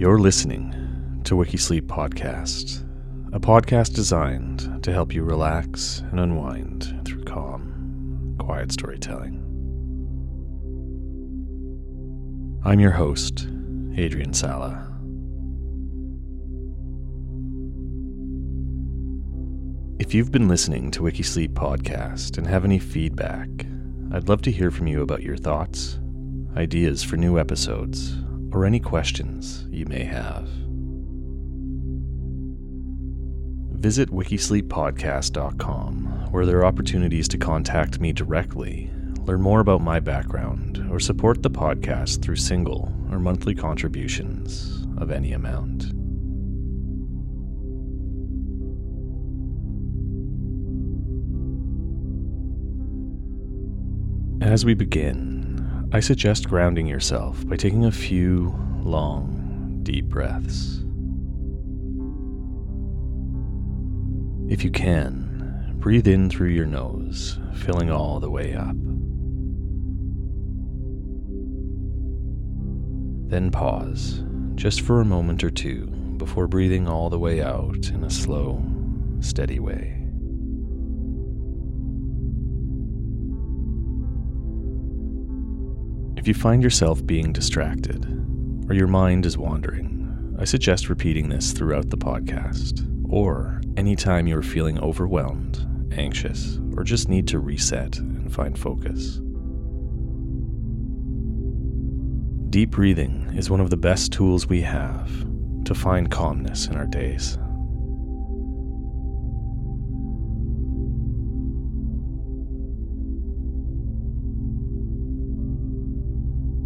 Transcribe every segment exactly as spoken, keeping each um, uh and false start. You're listening to Wikisleep Podcast, a podcast designed to help you relax and unwind through calm, quiet storytelling. I'm your host, Adrian Sala. If you've been listening to Wikisleep Podcast and have any feedback, I'd love to hear from you about your thoughts, ideas for new episodes, or any questions you may have. Visit wikisleep podcast dot com, where there are opportunities to contact me directly, learn more about my background, or support the podcast through single or monthly contributions of any amount. As we begin, I suggest grounding yourself by taking a few long, deep breaths. If you can, breathe in through your nose, filling all the way up. Then pause, just for a moment or two, before breathing all the way out in a slow, steady way. If you find yourself being distracted, or your mind is wandering, I suggest repeating this throughout the podcast, or anytime you are feeling overwhelmed, anxious, or just need to reset and find focus. Deep breathing is one of the best tools we have to find calmness in our days.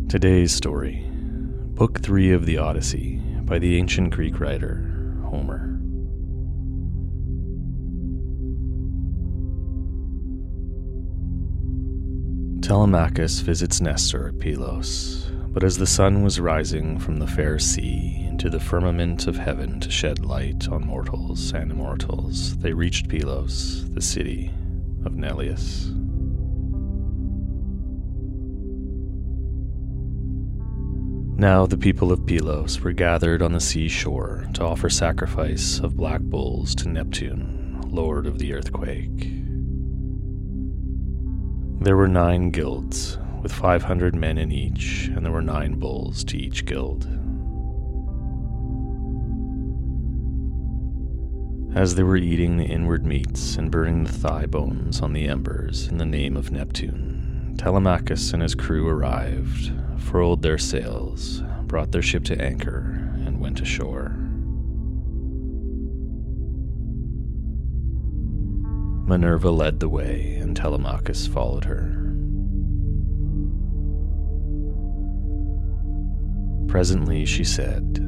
Today's story, Book three of the Odyssey, by the ancient Greek writer, Homer. Telemachus visits Nestor at Pylos, but as the sun was rising from the fair sea into the firmament of heaven to shed light on mortals and immortals, they reached Pylos, the city of Neleus. Now the people of Pylos were gathered on the seashore to offer sacrifice of black bulls to Neptune, lord of the earthquake. There were nine guilds, with five hundred men in each, and there were nine bulls to each guild. As they were eating the inward meats and burning the thigh bones on the embers in the name of Neptune, Telemachus and his crew arrived, furled their sails, brought their ship to anchor, and went ashore. Minerva led the way, and Telemachus followed her. Presently she said,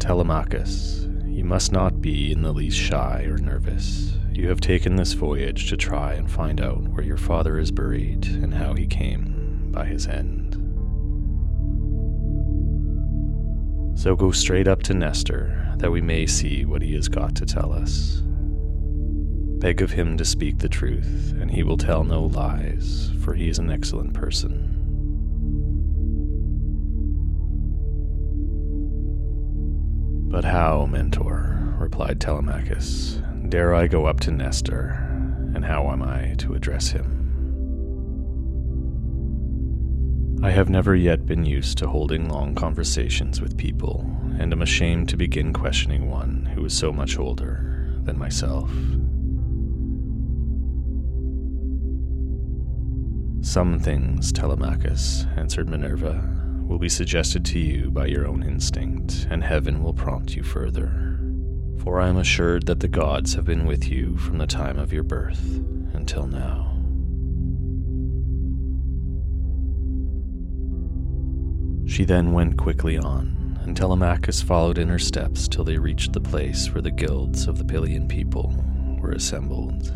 "Telemachus, you must not be in the least shy or nervous. You have taken this voyage to try and find out where your father is buried and how he came by his end. So go straight up to Nestor, that we may see what he has got to tell us. Beg of him to speak the truth, and he will tell no lies, for he is an excellent person." "But how, Mentor," replied Telemachus, "dare I go up to Nestor, and how am I to address him? I have never yet been used to holding long conversations with people, and am ashamed to begin questioning one who is so much older than myself. Some things, Telemachus," answered Minerva, "will be suggested to you by your own instinct, and heaven will prompt you further. For I am assured that the gods have been with you from the time of your birth until now." She then went quickly on, and Telemachus followed in her steps till they reached the place where the guilds of the Pylian people were assembled.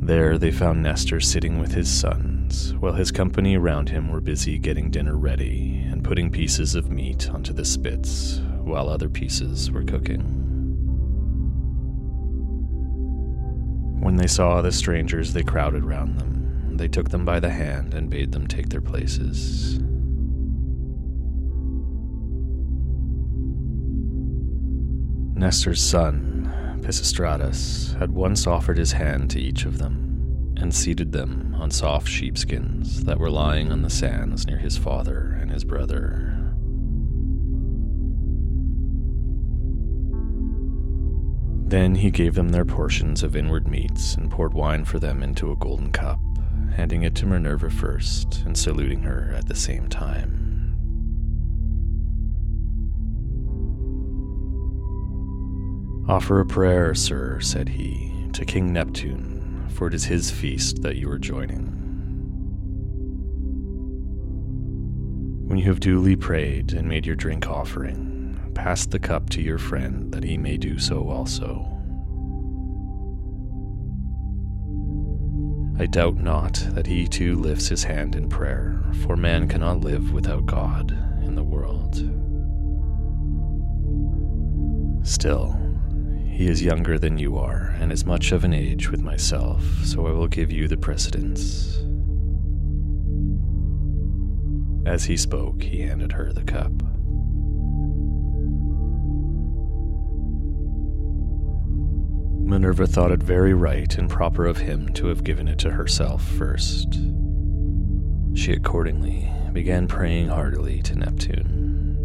There they found Nestor sitting with his sons, while his company around him were busy getting dinner ready and putting pieces of meat onto the spits, while other pieces were cooking. When they saw the strangers, they crowded round them, down, they took them by the hand and bade them take their places. Nestor's son, Pisistratus, had once offered his hand to each of them, and seated them on soft sheepskins that were lying on the sands near his father and his brother. Then he gave them their portions of inward meats and poured wine for them into a golden cup, handing it to Minerva first and saluting her at the same time. "Offer a prayer, sir," said he, "to King Neptune, for it is his feast that you are joining. When you have duly prayed and made your drink offering, pass the cup to your friend that he may do so also. I doubt not that he too lifts his hand in prayer, for man cannot live without God in the world. Still, he is younger than you are and is much of an age with myself, so I will give you the precedence." As he spoke, he handed her the cup. Minerva thought it very right and proper of him to have given it to herself first. She accordingly began praying heartily to Neptune.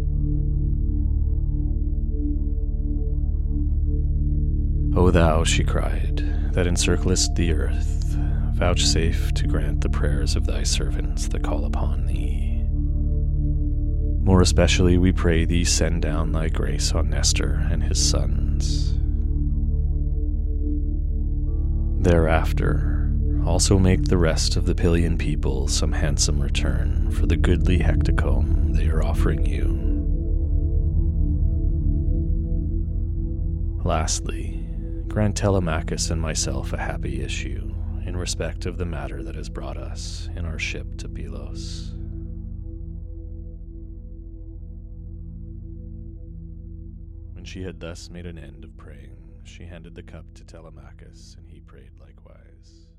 "O thou," she cried, "that encirclest the earth, vouchsafe to grant the prayers of thy servants that call upon thee. More especially we pray thee send down thy grace on Nestor and his sons. Thereafter, also make the rest of the Pylian people some handsome return for the goodly hectacomb they are offering you. Lastly, grant Telemachus and myself a happy issue in respect of the matter that has brought us in our ship to Pylos." When she had thus made an end of praying, she handed the cup to Telemachus, and he prayed likewise.